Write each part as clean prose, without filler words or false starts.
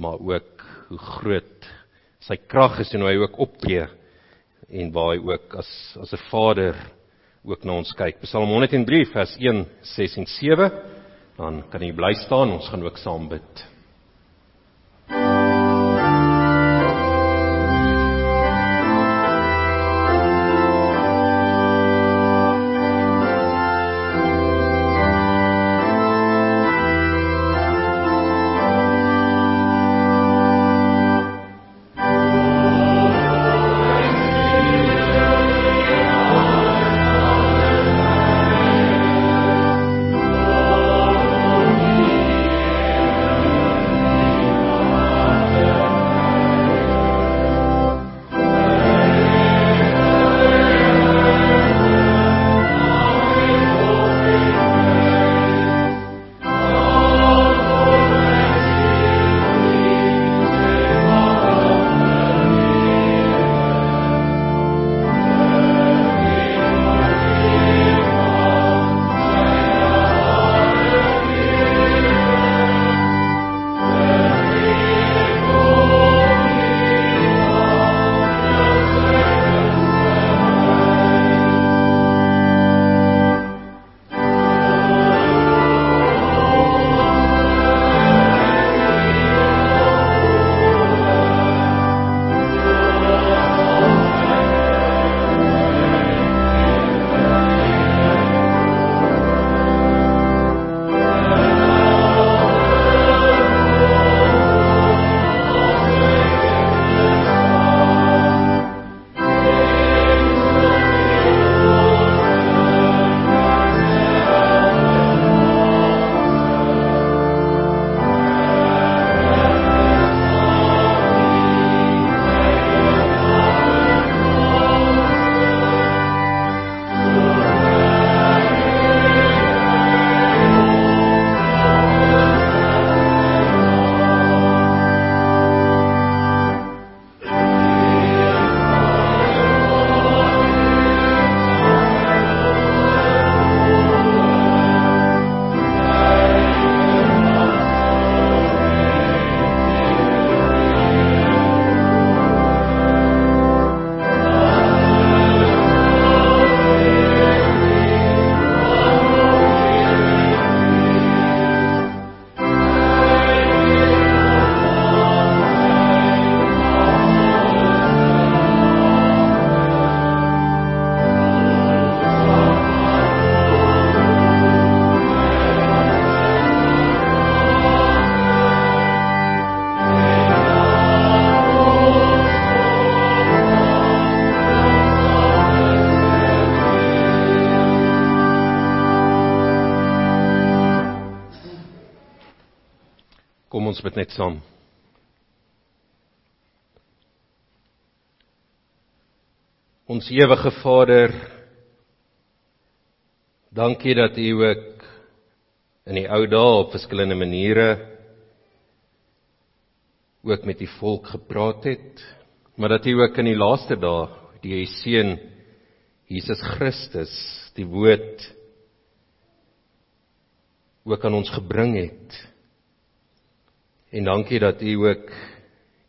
maar ook hoe groot sy krag is en hoe hy ook optree, en waar hy ook as 'n vader ook na ons kyk. Psalm 103 vers 1, 6 en 7, dan kan jy bly staan, ons gaan ook saam bid. Ons bid net saam. Ons ewige Vader, dankie dat U ook in die ou dae op verskillende maniere ook met die volk gepraat het, maar dat U ook in die laaste dae deur U seun Jesus Christus die woord ook aan ons gebring het. En dankie dat U ook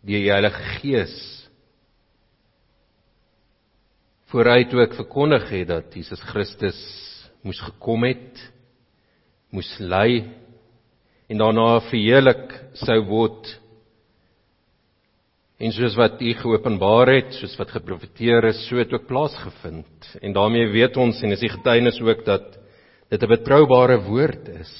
deur die Heilige Gees vooruit ook verkondig het dat Jesus Christus moes gekom het, moes ly en daarna verheerlik sou word. En soos wat U geopenbaar het, soos wat geprofeteer is, so het ook plaasgevind. En daarmee weet ons en is die getuienis ook dat dit 'n betroubare woord is.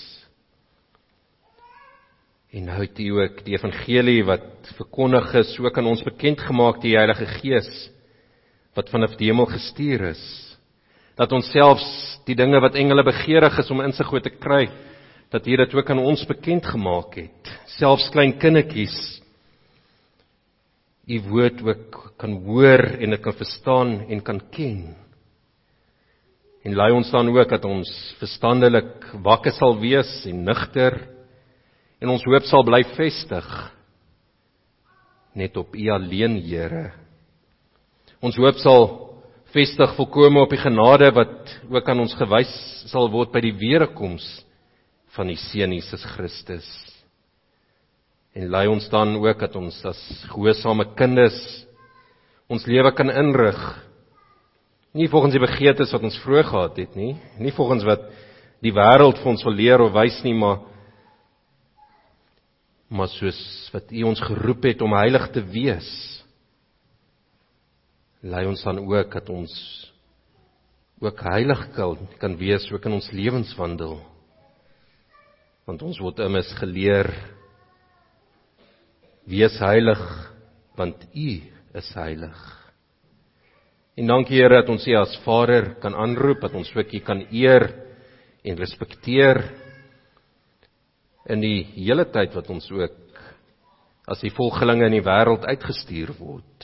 En nou het U ook die evangelie wat verkondig is, ook aan ons bekendgemaak, die Heilige Gees, wat vanaf die hemel gestuur is. Dat ons selfs die dinge wat engele begeerig is om insig oor te kry, dat U dit ook aan ons bekendgemaak het. Selfs klein kindertjies, U woord ook kan hoor en dit kan verstaan en kan ken. En lei ons dan ook dat ons verstandelik wakker sal wees en nigter, en ons hoop sal bly vestig, net op U alleen, Here. Ons hoop sal vestig volkome op die genade, wat ook aan ons gewys sal word by die wederkoms van die Seun Jesus Christus. en lei ons dan ook dat ons as gehoorsame kinders ons lewe kan inrig, nie volgens die begeertes wat ons vroeër gehad het nie, nie volgens wat die wêreld vir ons wil leer of wys nie, maar soos wat U ons geroep het om heilig te wees, lei ons dan ook dat ons ook heilig kan wees, ook in ons lewenswandel, want ons word immers geleer, wees heilig, want U is heilig. En dankie Here dat ons U as Vader kan aanroep, dat ons ook U kan eer en respekteer in die hele tyd wat ons ook as die volgelinge in die wêreld uitgestuur word.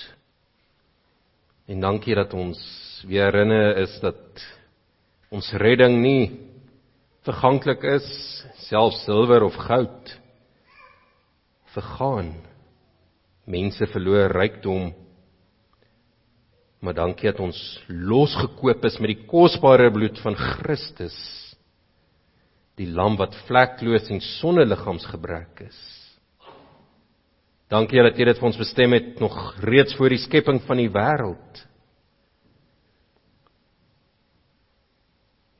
En dankie dat ons weer herinner is dat ons redding nie verganklik is, selfs silwer of goud vergaan. Mense verloor rykdom, maar dankie dat ons losgekoop is met die kosbare bloed van Christus, die lam wat vlekloos en sonder liggaamsgebrek is. Dankie dat U dit vir ons bestem het, nog reeds voor die skepping van die wêreld,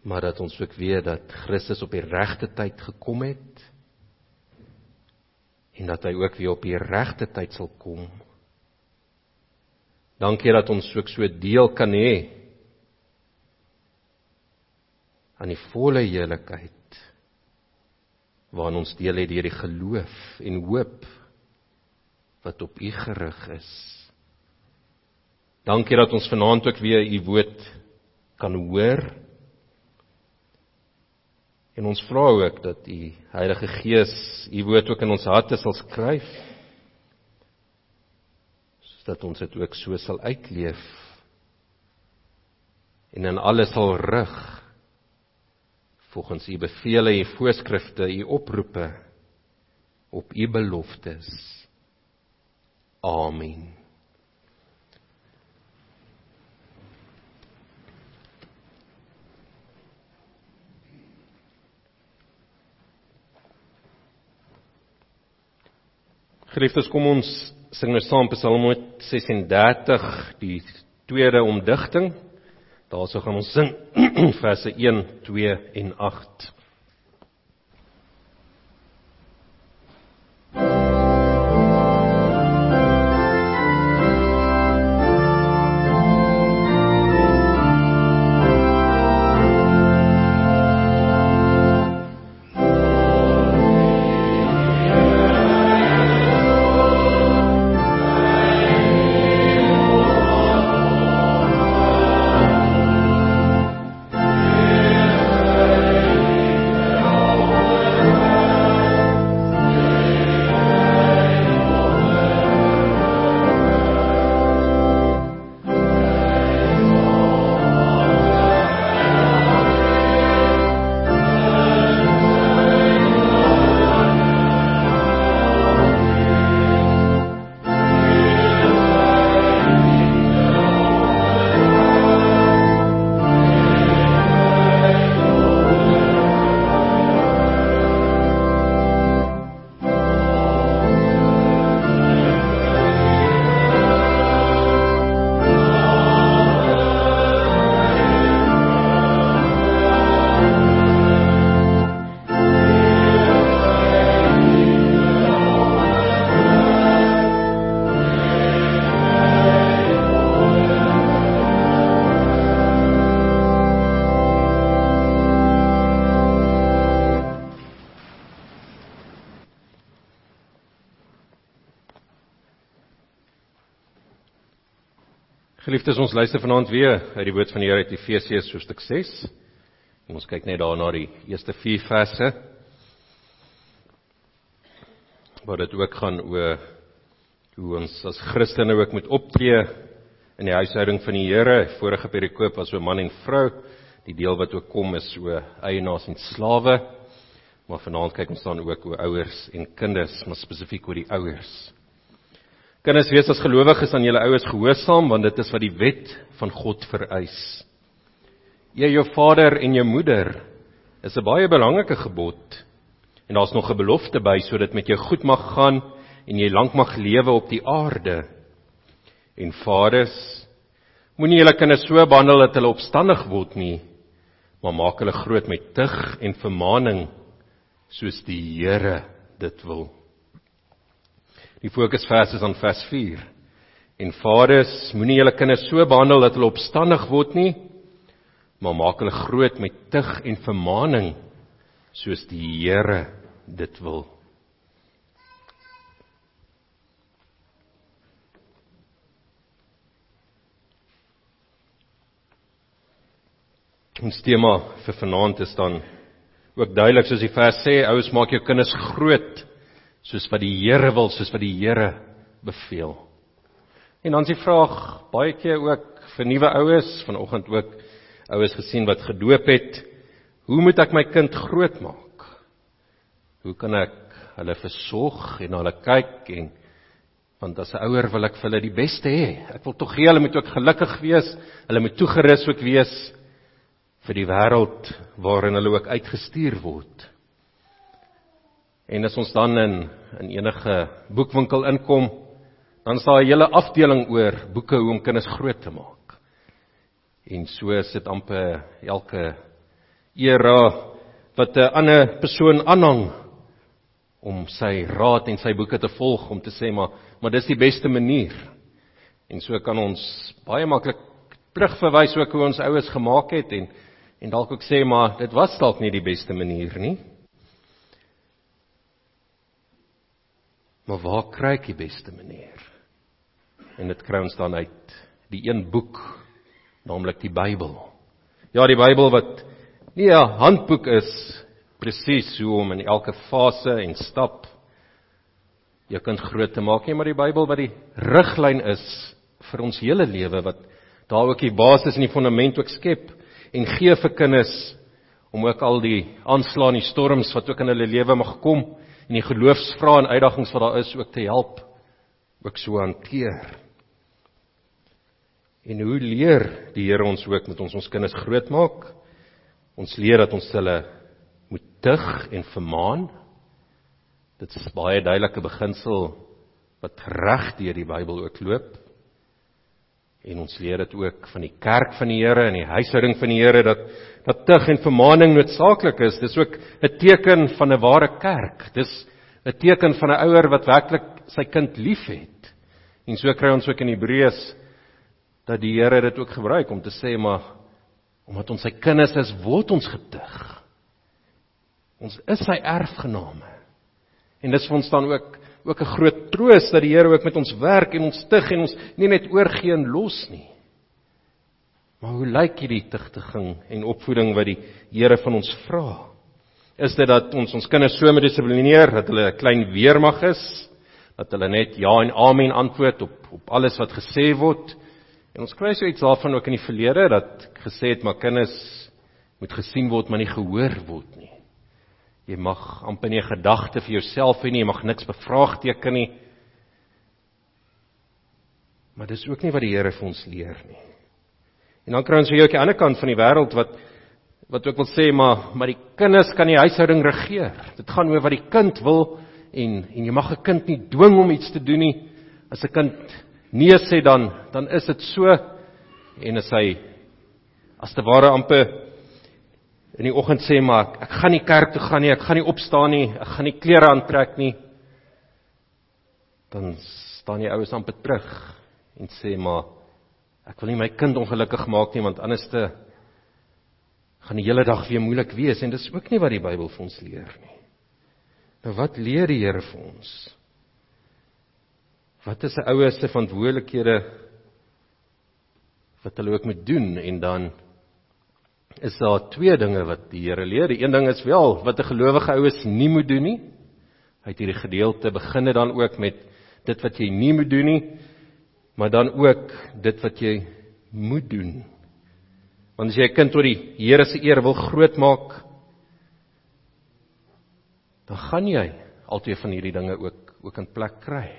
maar dat ons ook weet dat Christus op die regte tyd gekom het, en dat Hy ook weer op die regte tyd sal kom. Dankie dat ons ook so deel kan hê aan die volle heerlikheid, waarin ons deel het deur die geloof en hoop wat op U gerig is. Dankie dat ons vanaand ook weer U woord kan hoor, en ons vra ook dat U Heilige Gees U woord ook in ons harte sal skryf, sodat ons dit ook so sal uitleef, en in alles sal rig, volgens U bevele, U voorskrifte, U oproepe, op U beloftes. Amen. Geliefdes, kom ons sing nou saam Psalm 36, die tweede omdigting. Daarso gaan ons sing verse 1, 2 en 8. Geliefdes, ons luister vanaand weer uit die woord van die Here uit Efesiërs hoofstuk 6. En ons kyk net daarna die eerste 4 verse, waar dit ook gaan oor hoe ons as Christene ook moet optree in die huishouding van die Here. Vorige perikoop was oor man en vrou, die deel wat ook kom is oor eienaars en slawe, maar vanaand kyk ons dan ook oor ouers en kinders, maar spesifiek oor die ouers. Kinders, wees as gelowiges aan julle ouers gehoorsaam, want dit is wat die wet van God vereis. Eer jou vader en jou moeder is 'n baie belangrike gebod, en daar's nog 'n belofte by, sodat met jou goed mag gaan en jy lank mag lewe op die aarde. En vaders, moenie julle kinders so behandel dat hulle opstandig word nie, maar maak hulle groot met tug en vermaning, soos die Here dit wil. Die fokusvers is aan vers 4. En vaders, moenie julle kinders so behandel dat hulle opstandig word nie, maar maak hulle groot met tug en vermaning, soos die Here dit wil. Ons tema vir vanaand is dan ook duidelik, soos die vers sê, ouers, maak jou kinders groot, soos wat die Here wil, soos wat die Here beveel. En dan is die vraag, baie keer ook vir nuwe ouers, vanoggend ook ouers gesien wat gedoop het, hoe moet ek my kind groot maak? Hoe kan ek hulle versorg en hulle kyk, want as 'n ouer wil ek vir hulle die beste hê, ek wil tog hê hulle moet ook gelukkig wees, hulle moet toegerus ook wees, vir die wêreld waarin hulle ook uitgestuur word. En as ons dan in enige boekwinkel inkom, dan is daar 'n hele afdeling oor boeke hoe om kinders groot te maak. En so sit amper elke era wat 'n ander persoon aanhang om sy raad en sy boeke te volg om te sê maar dis die beste manier. En so kan ons baie maklik terugverwys ook hoe ons ouers gemaak het en dalk ook sê, maar dit was dalk nie die beste manier nie. Maar waar kry ek die beste manier? En dit kry ons dan uit die een boek, naamlik die Bybel. Ja, die Bybel wat nie 'n handboek is, presies hoe om in elke fase en stap jou kind groot te maak nie, maar die Bybel wat die riglyn is vir ons hele lewe, wat daar ook die basis en die fondament ook skep, en gee vir kinders, om ook al die aanslae en die storms wat ook in hulle lewe mag kom, en die geloofsvrae en uitdagings wat daar is, ook te help, ook so hanteer. En hoe leer die Here ons ook, moet ons kinders groot maak? Ons leer dat ons hulle moet tug en vermaan. Dit is baie duidelike beginsel, wat reg deur die Bybel ook loop. En ons leer dit ook van die kerk van die Here en die huishouding van die Here, dat tug en vermaning noodsaaklik is. Dis ook 'n teken van 'n ware kerk. Dis 'n teken van 'n ouer wat werklik sy kind liefhet. En so kry ons ook in Hebreërs dat die Here dit ook gebruik om te sê, maar omdat ons sy kinders is, word ons getug. Ons is sy erfgename. En dis vir ons dan ook 'n groot troos dat die Here ook met ons werk en ons tug en ons nie net oorgee en los nie. Maar hoe lyk hierdie tugtiging en opvoeding wat die Here van ons vra? Is dit dat ons kinders so moet dissiplineer dat hulle 'n klein weermag is, dat hulle net ja en amen antwoord op alles wat gesê word? En ons kry so iets daarvan ook in die verlede dat gesê het, maar kinders moet gesien word, maar nie gehoor word nie. Jy mag amper nie 'n gedagte vir jouself hê nie, jy mag niks bevraagteken nie. Maar dis ook nie wat die Here vir ons leer nie. En dan kry ons weer ook die ander kant van die wêreld wat ook wil sê, maar die kinders kan die huishouding regeer. Dit gaan oor wat die kind wil en jy mag 'n kind nie dwing om iets te doen nie. As 'n kind nee sê dan is dit so en as hy as te ware amper in die oggend sê, maar ek gaan nie kerk toe gaan nie, ek gaan nie opstaan nie, ek gaan nie klere aantrek nie, dan staan die ouers amper terug en sê, maar ek wil nie my kind ongelukkig maak nie, want anderste gaan die hele dag weer moeilik wees, en dis ook nie wat die Bybel vir ons leer nie. Nou wat leer die Here vir ons? Wat is 'n ouers se verantwoordelikhede wat hulle ook moet doen? En dan is daar twee dinge wat die Here leer. Die een ding is wel, wat 'n gelowige ouers nie moet doen nie. Uit hierdie gedeelte begin dit dan ook met dit wat jy nie moet doen nie, maar dan ook dit wat jy moet doen. Want as jy 'n kind tot die Here se eer wil grootmaak, dan gaan jy altyd van hierdie dinge ook in plek kry.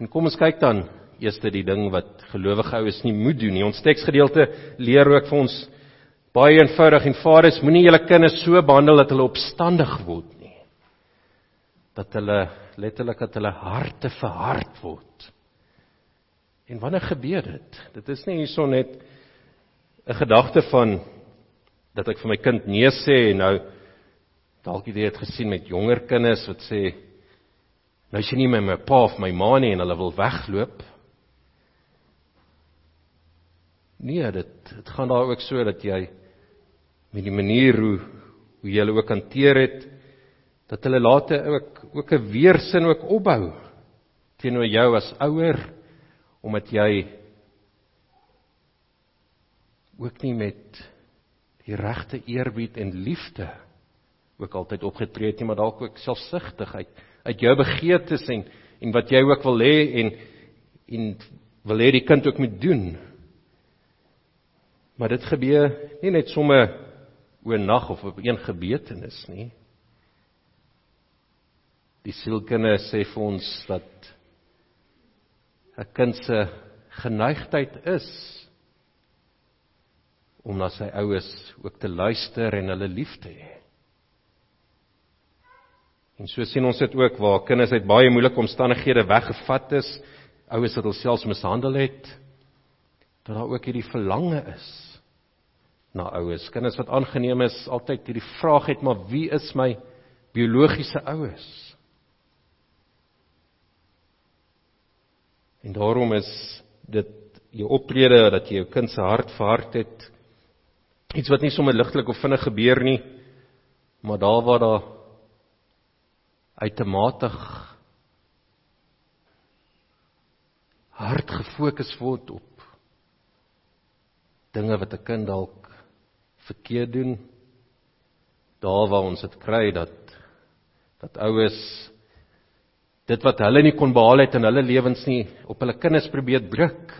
En kom ons kyk dan, eerste die ding wat gelowige ouers nie moet doen nie. Ons teksgedeelte leer ook vir ons baie eenvoudig en vaders, moenie julle kinders so behandel dat hulle opstandig word nie. dat hulle letterlik dat hulle harte verhard word. En wanneer gebeur dit? Dit is nie so net 'n gedagte van dat ek vir my kind nee sê, nou dalk jy het gesien met jonger kinders wat sê, nou is jy nie met my pa of my ma nie en hulle wil wegloop. Nee, dit gaan daar ook so dat jy met die manier hoe jy hulle ook hanteer het, dat hulle later ook 'n weerstand ook opbou teenoor jou as ouer, omdat jy ook nie met die regte eerbied en liefde ook altyd opgetree het nie, maar dalk ook selfsugtig uit jou begeertes en wat jy ook wil hê en wil hê die kind ook moet doen. Maar dit gebeur nie net sommer oor nag of op een gebeurtenis nie. Die sielkunde sê vir ons dat 'n kind se geneigtheid is om na sy ouers ook te luister en hulle lief te hê. En so sien ons dit ook waar kinders uit baie moeilike omstandighede weggevat is, ouers wat hulle selfs mishandel het, dat daar ook hierdie verlange is na ouers. Kinders wat aangeneem is, altyd hierdie vraag het, maar wie is my biologiese ouers? En daarom is dit jou optrede, dat jy jou kind se hart verhard het, iets wat nie sommer ligtelik of vinnig gebeur nie, maar daar waar daar uitermatig hard gefokus word op dinge wat 'n kind dalk verkeerd doen, daar waar ons dit kry, dat ouers dit wat hulle nie kon behaal het in hulle lewens nie, op hulle kinders probeer druk,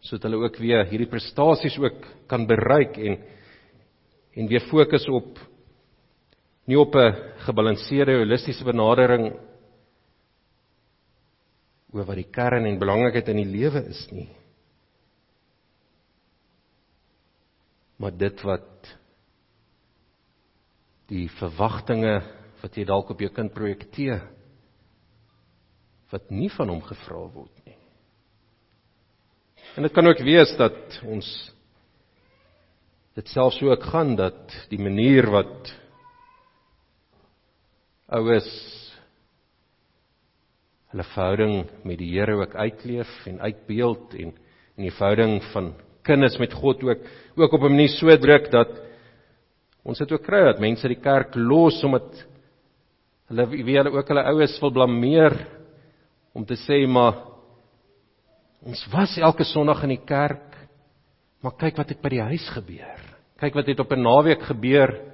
sodat hulle ook weer hierdie prestasies ook kan bereik en weer fokus op, nie op 'n gebalanseerde, holistiese benadering oor wat die kern en belangrikheid in die lewe is nie. Maar dit wat die verwagtinge wat jy dalk op jou kind projekteer, wat nie van hom gevra word nie. En dit kan ook wees dat ons dit selfs ook gaan, dat die manier wat ouers hulle verhouding met die Here ook uitleef en uitbeeld en die verhouding van kinders met God ook op 'n manier so druk, dat ons dit ook kry, dat mense die kerk los, omdat hulle ook hulle ouers wil blameer, om te sê, maar ons was elke Sondag in die kerk, maar kyk wat het by die huis gebeur. Kyk wat het op 'n naweek gebeur.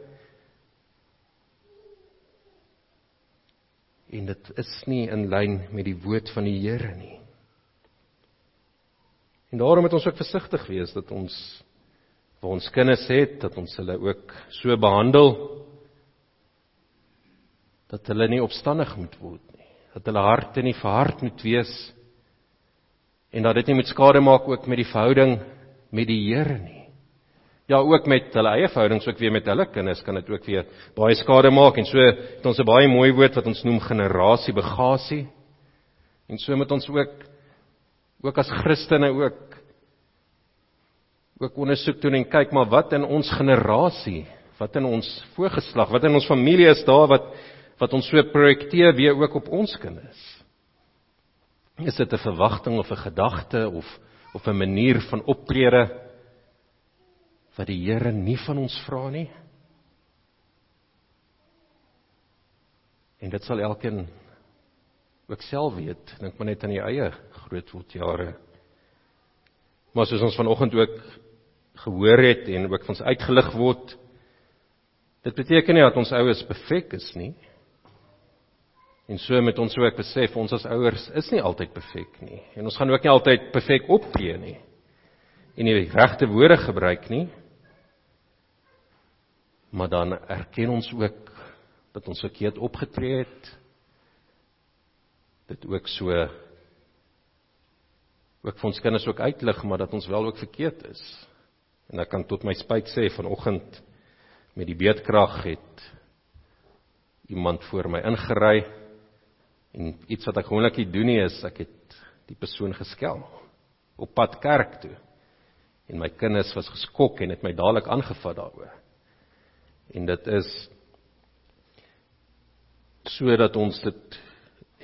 En dit is nie in lyn met die woord van die Here nie. En daarom moet ons ook versigtig wees, dat ons, waar ons kinders het, dat ons hulle ook so behandel, dat hulle nie opstandig moet word nie. Dat hulle harte nie verhard moet wees, en dat dit nie moet skade maak ook met die verhouding met die Here nie. Ja, ook met hulle eie verhoudings, ook weer met hulle kinders, kan dit ook weer baie skade maak, en so het ons 'n baie mooi woord wat ons noem generasiebegasie, en so moet ons ook as Christene ook ondersoek doen en kyk, maar wat in ons generasie, wat in ons voorgeslag, wat in ons familie is daar, wat ons so projekteer weer ook op ons kinders. Is dit 'n verwagting of 'n gedagte of 'n manier van optrede wat die Here nie van ons vra nie? En dit sal elkeen ook self weet, dink maar net aan die eie grootwordjare. Maar soos ons vanoggend ook gehoor het en ook van ons uitgelig word, dit beteken nie dat ons ouers perfek is nie. En so met ons ook besef, ons as ouers is nie altyd perfek nie, en ons gaan ook nie altyd perfek optree nie, en die regte woorde gebruik nie, maar dan erken ons ook, dat ons verkeerd opgetree het, dit ook so, ook vir ons kinders ook uitlig, maar dat ons wel ook verkeerd is, en ek kan tot my spyt sê, vanoggend, met die beedkrag het, iemand voor my ingery, en iets wat ek gewoonlik nie doen nie is, ek het die persoon geskel, op pad kerk toe, en my kinders was geskok, en het my dadelik aangevat daaroor, en dit is, so dat ons dit,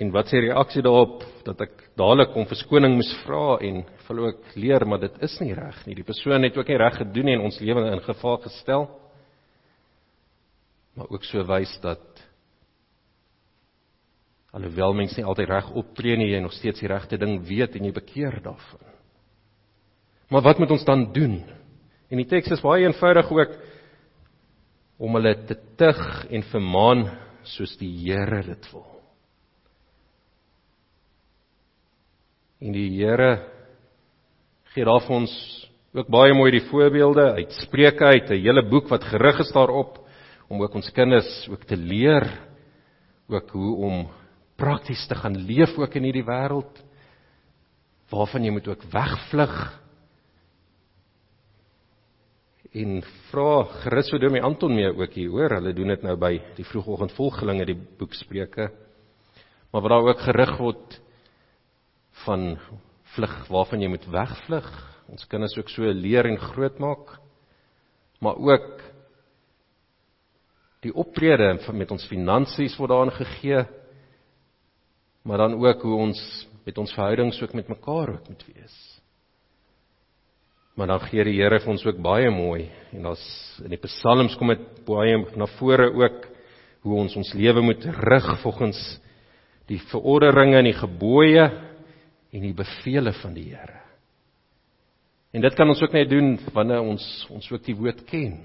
en wat sy reaksie daarop, dat ek dadelik om verskoning moes vra, en wil ook leer, maar dit is nie reg nie, die persoon het ook nie reg gedoen, en ons lewe in gevaar gestel, maar ook so wys dat, alhoewel mens nie altyd reg optree nie, jy nog steeds die regte ding weet, en jy bekeer daarvan. Maar wat moet ons dan doen? En die teks is baie eenvoudig ook, om hulle te tug en vermaan, soos die Here dit wil. En die Here gee daar vir ons ook baie mooi die voorbeelde, uit Spreuke uit, 'n hele boek wat gerig is daarop, om ook ons kinders ook te leer, ook hoe om prakties te gaan leef ook in hierdie wêreld, waarvan jy moet ook wegvlug, en vra gerus vir Dominee Anton mee ook hier, hoor, hulle doen dit nou by die vroegoggend volgelinge, die boek Spreuke, maar wat daar ook gerig word, van vlug, waarvan jy moet wegvlug, ons kinders ook so leer en groot maak, maar ook, die optrede met ons finansies word daarin gegee, maar dan ook hoe ons met ons verhoudings ook met mekaar ook moet wees. Maar dan gee die Here vir ons ook baie mooi, en as in die psalms kom dit baie na vore ook, hoe ons lewe moet rig volgens die verordeninge en die gebooie en die bevele van die Here. En dit kan ons ook net doen wanneer ons ook die woord ken,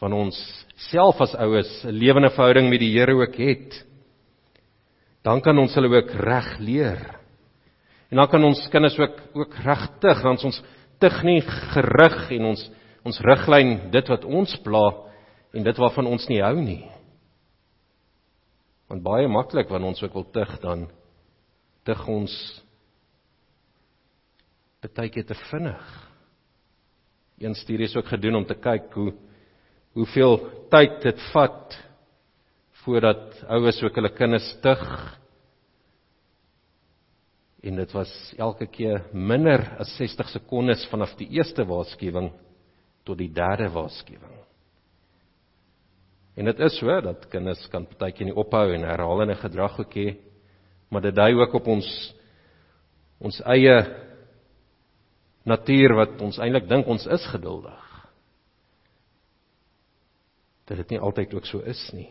wanneer ons self as ouers 'n lewende verhouding met die Here ook het, dan kan ons hulle ook reg leer. En dan kan ons kinders ook reg tig, want ons tig nie gerig en ons riglyn dit wat ons pla en dit waarvan ons nie hou nie. Want baie maklik wanneer ons ook wil tig, dan tig ons baie keer te vinnig. Een studie is ook gedoen om te kyk hoeveel tyd dit vat voordat ouers ook hulle kinders tig, en dit was elke keer minder as 60 sekondes vanaf die eerste waarskuwing tot die derde waarskuwing. En dit is so, dat kinders kan partykeer nie ophou en herhalende gedrag ook hê, maar dit dui ook op ons eie natuur wat ons eintlik dink ons is geduldig. Dat dit nie altyd ook so is nie.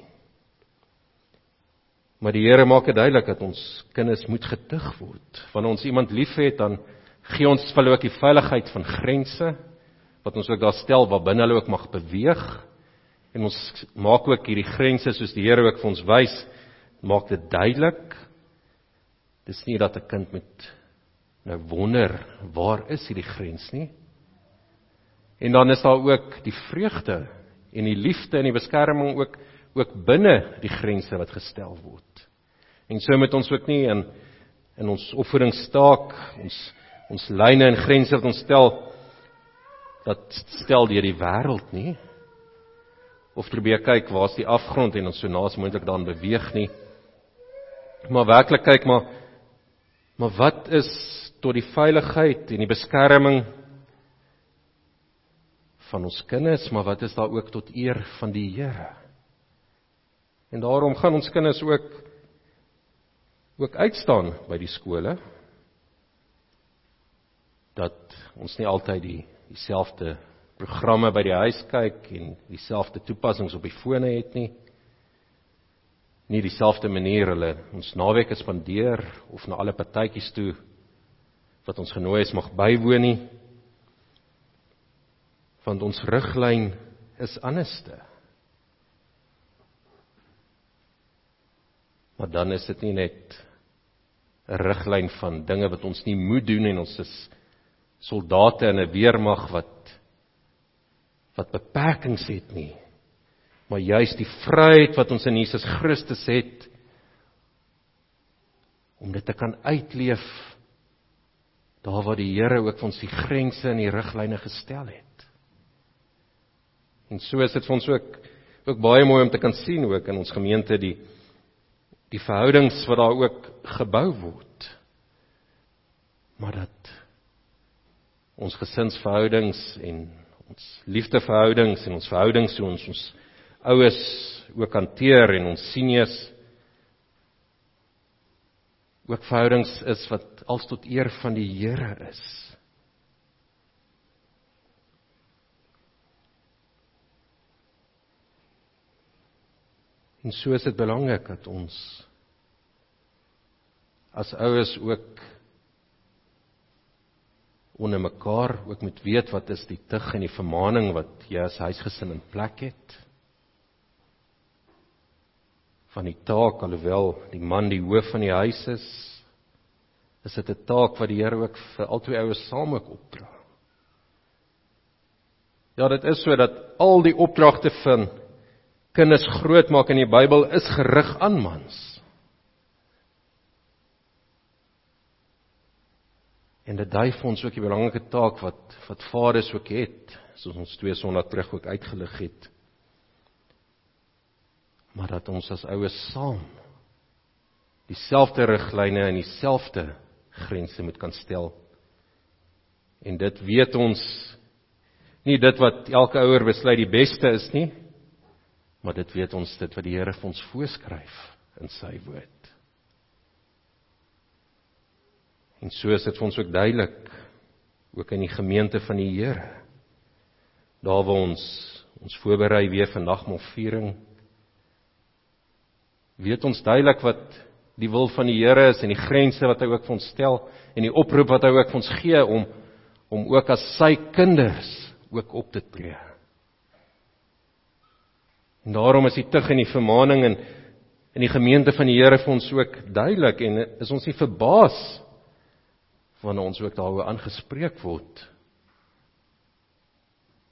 Maar die Here maak dit duidelik dat ons kinders moet getug word. Wanneer ons iemand liefhet, dan gee ons vir hulle ook die veiligheid van grense, wat ons ook daar stel, waarbinne hulle ook mag beweeg, en ons maak ook hierdie grense, soos die Here ook vir ons wys, maak dit duidelik. Dis nie dat 'n kind moet nou wonder, waar is hierdie grens nie? En dan is daar ook die vreugde, en die liefde en die beskerming ook binne die grense wat gestel word. En so moet ons ook nie in ons opvoeding staak, ons lyne en grense wat ons stel, dat stel deur die wêreld nie, of probeer kyk waar's die afgrond en ons so naas moontlik daaraan beweeg nie, maar werklik kyk, maar wat is tot die veiligheid en die beskerming van ons kinders, maar wat is daar ook tot eer van die Here? En daarom gaan ons kinders ook uitstaan by die skole, dat ons nie altyd dieselfde programme by die huis kyk, en dieselfde toepassings op die fone het nie, nie dieselfde manier hulle ons naweke spandeer, of na alle partytjies toe, wat ons genooi is mag bywoon nie, want ons riglyn is anderste. Maar dan is dit nie net 'n riglyn van dinge wat ons nie moet doen, en ons is soldate in 'n weermag wat beperkings het nie, maar juist die vryheid wat ons in Jesus Christus het, om dit te kan uitleef, daar waar die Here ook vir ons die grense en die riglyne gestel het. En so is dit vir ons ook ook baie mooi om te kan sien ook in ons gemeente die verhoudings wat daar ook gebou word. Maar dat ons gesinsverhoudings en ons liefdeverhoudings en ons verhoudings so ons oues ook hanteer en ons seniors ook verhoudings is wat als tot eer van die Here is. En so is dit belangrik dat ons as ouers ook onder mekaar ook moet weet wat is die tug en die vermaning wat jy as huisgesin in plek het. Van die taak, alhoewel die man die hoof van die huis is, is dit 'n taak wat die Here ook vir al twee ouers saam ook opdra. Ja, dit is so dat al die opdragte van kinders grootmaak in die Bybel is gerig aan mans. En dit dui vir ons ook die belangrike taak wat vaders ook het, soos ons 2 Sondae terug ook uitgelig het. Maar dat ons as ouers saam dieselfde riglyne en dieselfde grense moet kan stel. En dit weet ons nie dit wat elke ouer besluit die beste is nie, maar dit weet ons dit wat die Here vir ons voorskryf in sy woord. En so is dit vir ons ook duidelik, ook in die gemeente van die Here. Daar waar ons voorberei weer vir nagmaalviering, weet ons duidelik wat die wil van die Here is en die grense wat hy ook vir ons stel en die oproep wat hy ook vir ons gee om ook as sy kinders ook op te tree. En daarom is die tug en die vermaning in die gemeente van die Here vir ons ook duidelik en is ons nie verbaas wanneer ons ook daaroor aangespreek word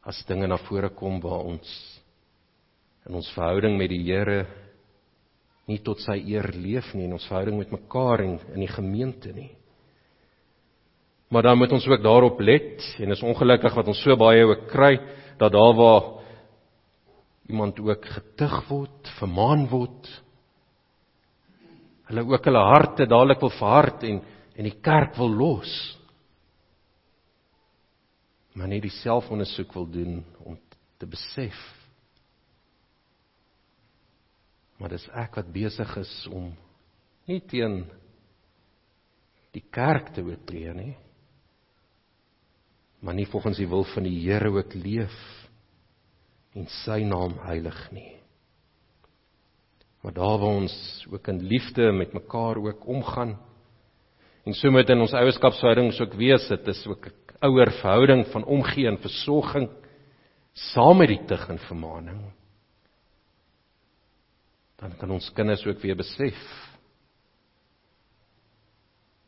as dinge na vore kom waar ons in ons verhouding met die Here nie tot sy eer leef nie en ons verhouding met mekaar en in die gemeente nie. Maar dan moet ons ook daarop let en is ongelukkig wat ons so baie ook kry dat daar waar iemand ook getug word, vermaan word, hulle ook hulle harte dadelik wil verhard en die kerk wil los, maar nie die selfondersoek wil doen om te besef, maar dis ek wat besig is om nie teen die kerk te oortree nie, maar nie volgens die wil van die Here ook leef, en sy naam heilig nie. Maar daar waar ons ook in liefde met mekaar ook omgaan, en so moet in ons ouerskapsverhoudings ook wees, dit is ook 'n ouer verhouding van omgee en versorging, saam met die tug en vermaning, dan kan ons kinders ook weer besef,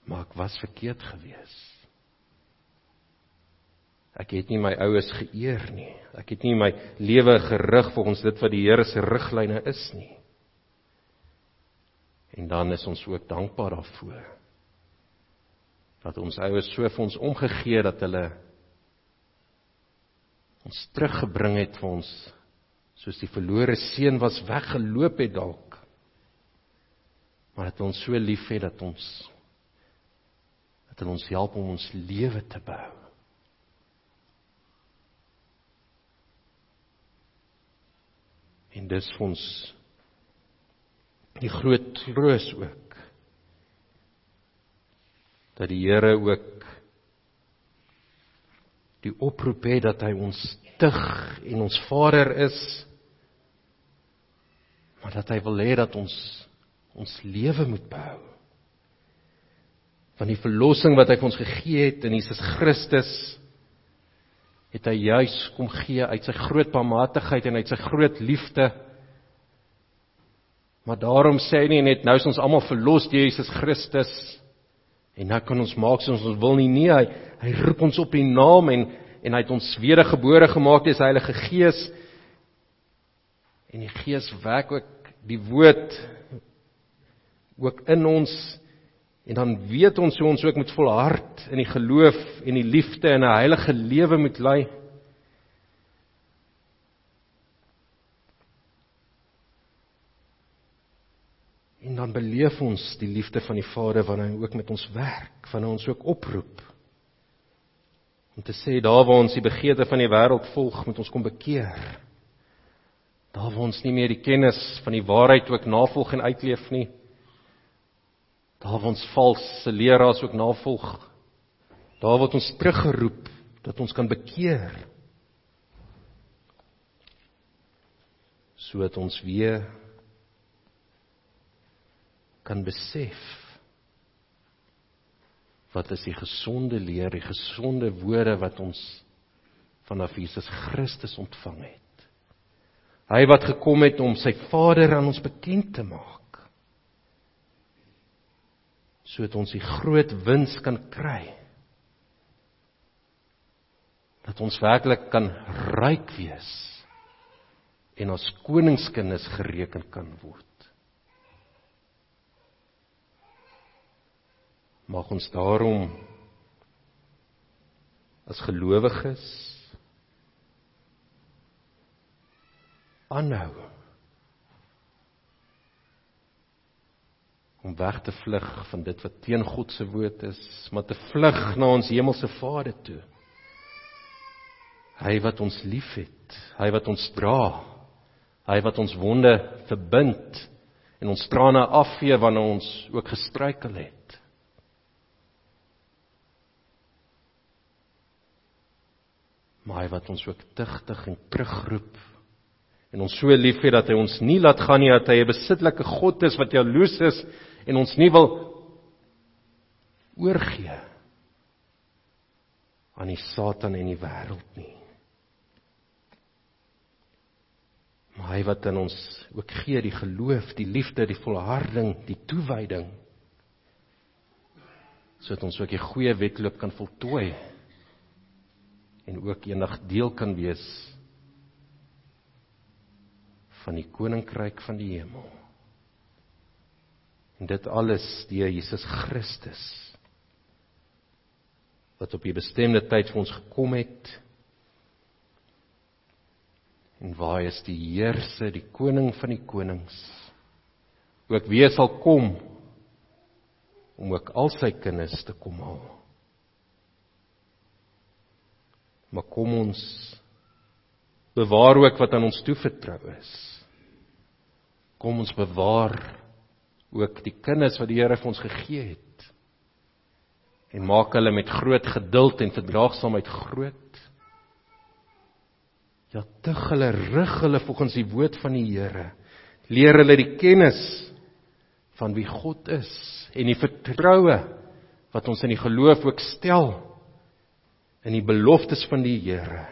maar ek was verkeerd gewees. Ek het nie my ouers geëer nie. Ek het nie my lewe gerig volgens dit wat die Here se riglyne is nie. En dan is ons ook dankbaar daarvoor. Dat ons ouers so vir ons omgegee dat hulle ons teruggebring het vir ons, soos die verlore seun was weggeloop het dalk. Maar dat ons so lief het dat hulle ons help om ons lewe te bou. En dis vir ons die groot troos ook, dat die Here ook die oproep het dat hy ons tug en ons Vader is, maar dat hy wil hê dat ons lewe moet bou. Van die verlossing wat hy vir ons gegee het in Jesus Christus, het hy juis kom gee uit sy groot barmhartigheid en uit sy groot liefde. Maar daarom sê hy nie net, nou is ons almal verlos deur Jesus Christus, en nou kan ons maak soos ons wil nie. Nee, hy roep ons op die naam, en hy het ons wedergebore gemaak deur sy Heilige Gees, en die Gees werk ook die woord, ook in ons, en dan weet ons hoe ons ook moet volhard in die geloof en die liefde en 'n heilige lewe moet lei. dan beleef ons die liefde van die Vader, wanneer hy ook met ons werk, wanneer hy ons ook oproep. Om te sê, daar waar ons die begeerte van die wêreld volg, moet ons kom bekeer. Daar waar ons nie meer die kennis van die waarheid ook navolg en uitleef nie. Daar waar ons valse leraars ook navolg. Daar word ons teruggeroep, dat ons kan bekeer. So dat ons weer kan besef, wat is die gesonde leer, die gesonde woorde wat ons vanaf Jesus Christus ontvang het. Hy wat gekom het om sy Vader aan ons bekend te maak, sodat ons die groot wins kan kry, dat ons werklik kan ryk wees, en as koningskinders gereken kan word. Mag ons daarom as gelowiges aanhou om weg te vlug van dit wat teen God se woord is, maar te vlug na ons hemelse Vader toe. Hy wat ons liefhet, hy wat ons dra, hy wat ons wonde verbind en ons trane afvee wanneer ons ook gestruikel het. Maar hy wat ons ook tugtig en terugroep, en ons so lief het, dat hy ons nie laat gaan nie, dat hy 'n besitlike God is, wat jaloes is, en ons nie wil oorgee aan die Satan en die wêreld nie. Maar hy wat in ons ook gee, die geloof, die liefde, die volharding, die toewyding, sodat ons ook die goeie wedloop kan voltooi, en ook eendag deel kan wees van die koninkryk van die hemel. En dit alles deur Jesus Christus, wat op die bestemde tyd vir ons gekom het, en waar is die Heerser, die koning van die konings, ook weer sal kom, om ook al sy kinders te kom haal. Maar kom ons bewaar ook wat aan ons toevertrou is. Kom ons bewaar ook die kinders wat die Here vir ons gegee het. En maak hulle met groot geduld en verdraagsaamheid groot. Ja, tig hulle, rig hulle volgens die woord van die Here. Leer hulle die kennis van wie God is en die vertroue wat ons in die geloof ook stel. In die beloftes van die Here.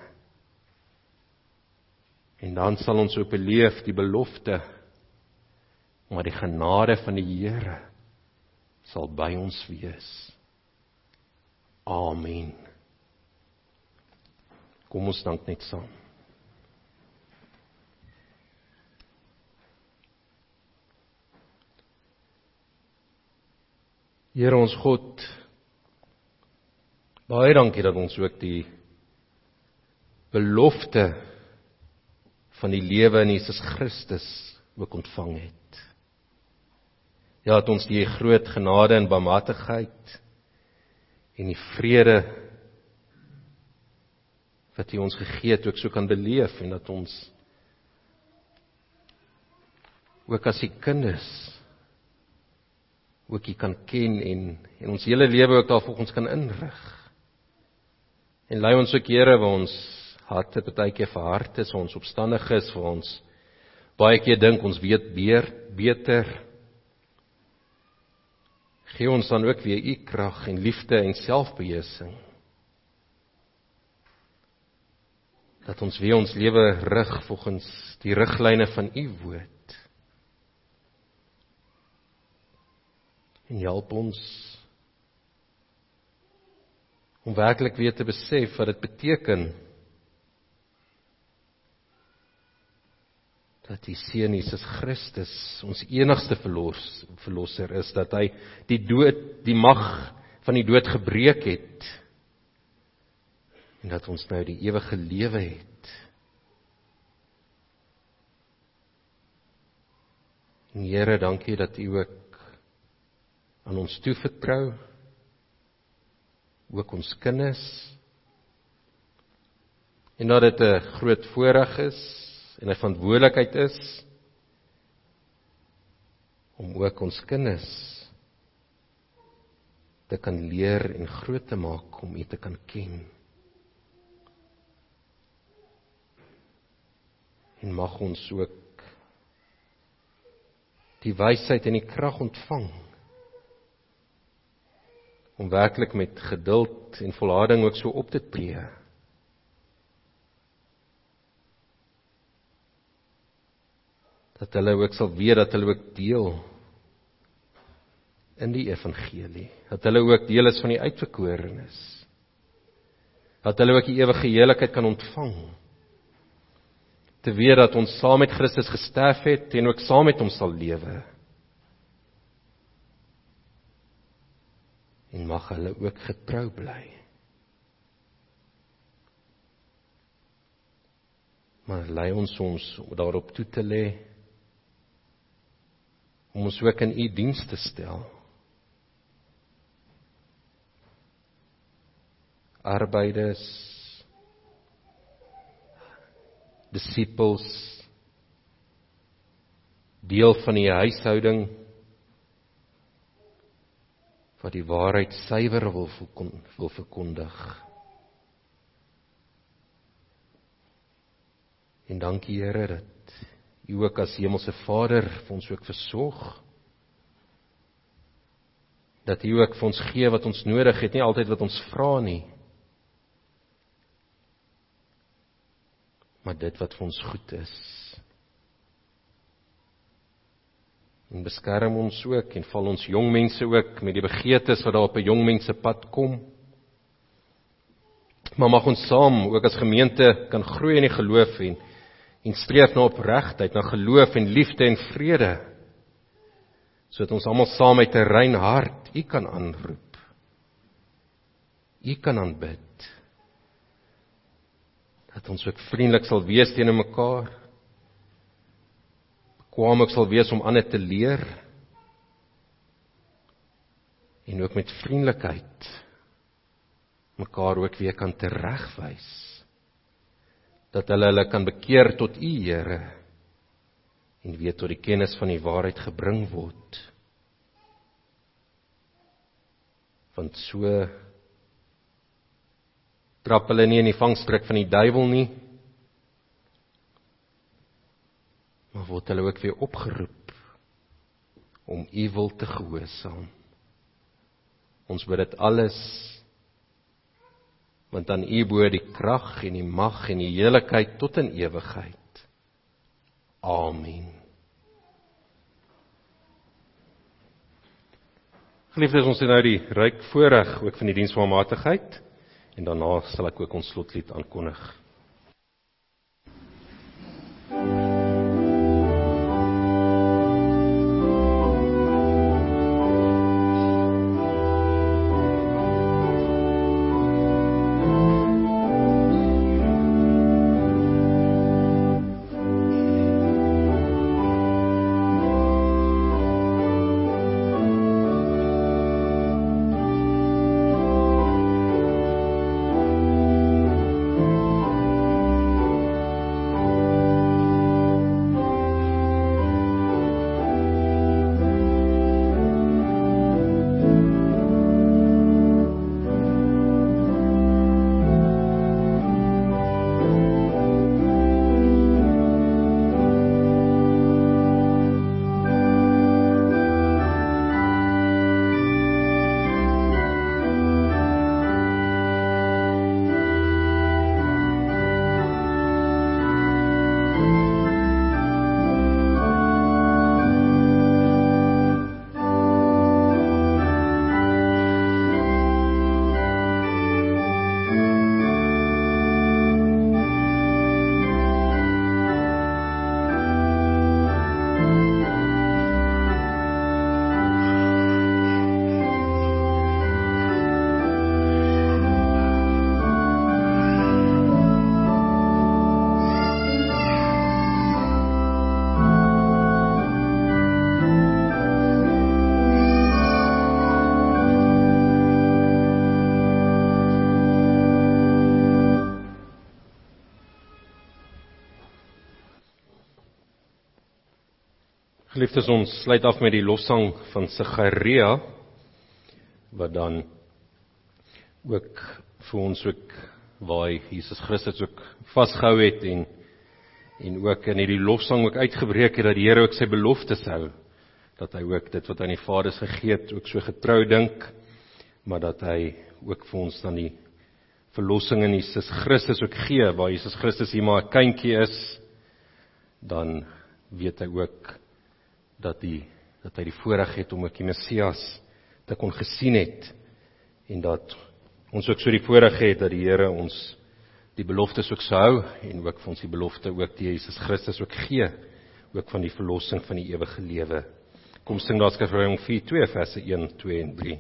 En dan sal ons ook beleef die belofte, maar die genade van die Here sal by ons wees. Amen. Kom ons dank net saam. Here ons God, baie dankie dat ons ook die belofte van die lewe in Jesus Christus ook ontvang het. Ja, dat ons die groot genade en barmhartigheid en die vrede wat U ons gegee het ook so kan beleef en dat ons ook as U kinders ook U kan ken en ons hele lewe ook daarvolgens kan inrig. En lei ons ook Here waar ons harte partykeer verhard is, waar ons opstandig is, waar ons baie keer dink ons weet beter. Gee ons dan ook weer U krag en liefde en selfbeheersing. Dat ons weer ons lewe rig volgens die riglyne van U woord. En help ons om werklik weer te besef wat dit beteken dat die Seun Jesus Christus ons enigste verlosser is, dat hy die dood, die mag van die dood gebreek het en dat ons nou die ewige lewe het. En Here, dankie dat U ook aan ons toevertrou, ook ons kinders, en dat dit 'n groot voorreg is, en 'n verantwoordelikheid is, om ook ons kinders te kan leer en groot te maak, om U te kan ken. En mag ons ook die wysheid en die krag ontvang, om werklik met geduld en volharding ook so op te tree, dat hulle ook sal weet, dat hulle ook deel in die evangelie, dat hulle ook deel is van die uitverkorenes, dat hulle ook die ewige heerlikheid kan ontvang, te weet dat ons saam met Christus gesterf het, en ook saam met hom sal lewe, en mag hulle ook getrou bly, maar lei ons soms daarop toe te lê, om ons ook in U diens te stel, arbeiders, disippels, deel van die huishouding, wat die waarheid suiwer wil verkondig. En dankie Here, dat U ook as Hemelse Vader vir ons ook versorg, dat U ook vir ons gee wat ons nodig het, nie altyd wat ons vra nie, maar dit wat vir ons goed is. En beskerm ons ook, en val ons jong mense ook, met die begeertes wat daar op 'n jong mense pad kom, maar mag ons saam, ook as gemeente, kan groei in die geloof, en streef na opregtheid, na geloof en liefde en vrede, sodat ons almal saam met 'n rein hart, U kan aanroep, U kan aanbid, dat ons ook vriendelik sal wees teenoor mekaar, bekwam ook sal wees om ander te leer, en ook met vriendelikheid, mekaar ook weer kan teregwys, dat hulle kan bekeer tot U, Here, en weer tot die kennis van die waarheid gebring word, want so trap hulle nie in die vangstrik van die duiwel nie, maar word hulle ook weer opgeroep, om U wil te gehoorsaam. Ons bid dit alles, want aan U behoort die krag en die mag en die heerlikheid tot in ewigheid. Amen. Geliefdes, ons het nou die ryk voorreg ook van die diens van matigheid, en daarna sal ek ook ons slotlied aankondig. Geliefdes, ons sluit af met die lossang van Sagaria, wat dan ook vir ons ook waar Jesus Christus ook vastgehou het en ook in die lossang ook uitgebreek het, dat die Here ook sy beloftes hou, dat hy ook dit wat aan die vaders gegee het, ook so getrou dink, maar dat hy ook vir ons dan die verlossing in Jesus Christus ook gee, waar Jesus Christus hier maar 'n kindjie is, dan weet hy ook dat hy die voorreg het om ook die Messias te kon gesien het, en dat ons ook so die voorreg het, dat die Here ons die beloftes ook sou hou, en ook vir ons die belofte ook die Jesus Christus ook gee, ook van die verlossing van die ewige lewe. Kom sing daar Skriflewing 4:2, verse 1, 2 en 3.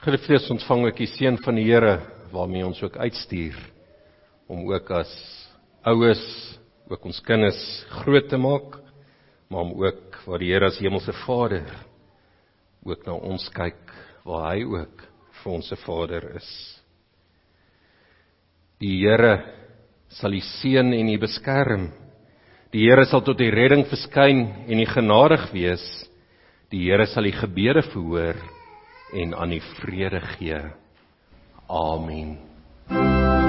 Geliefdes, ontvang ook die seën van die Here, waarmee ons ook uitstuur, om ook as ouers, ook ons kinders groot te maak, maar om ook, waar die Here as Hemelse Vader, ook na ons kyk, waar hy ook vir ons Vader is. Die Here sal u seën en u beskerm. Die Here sal tot die redding verskyn en u genadig wees. Die Here sal u gebede verhoor en aan u vrede gee. Amen.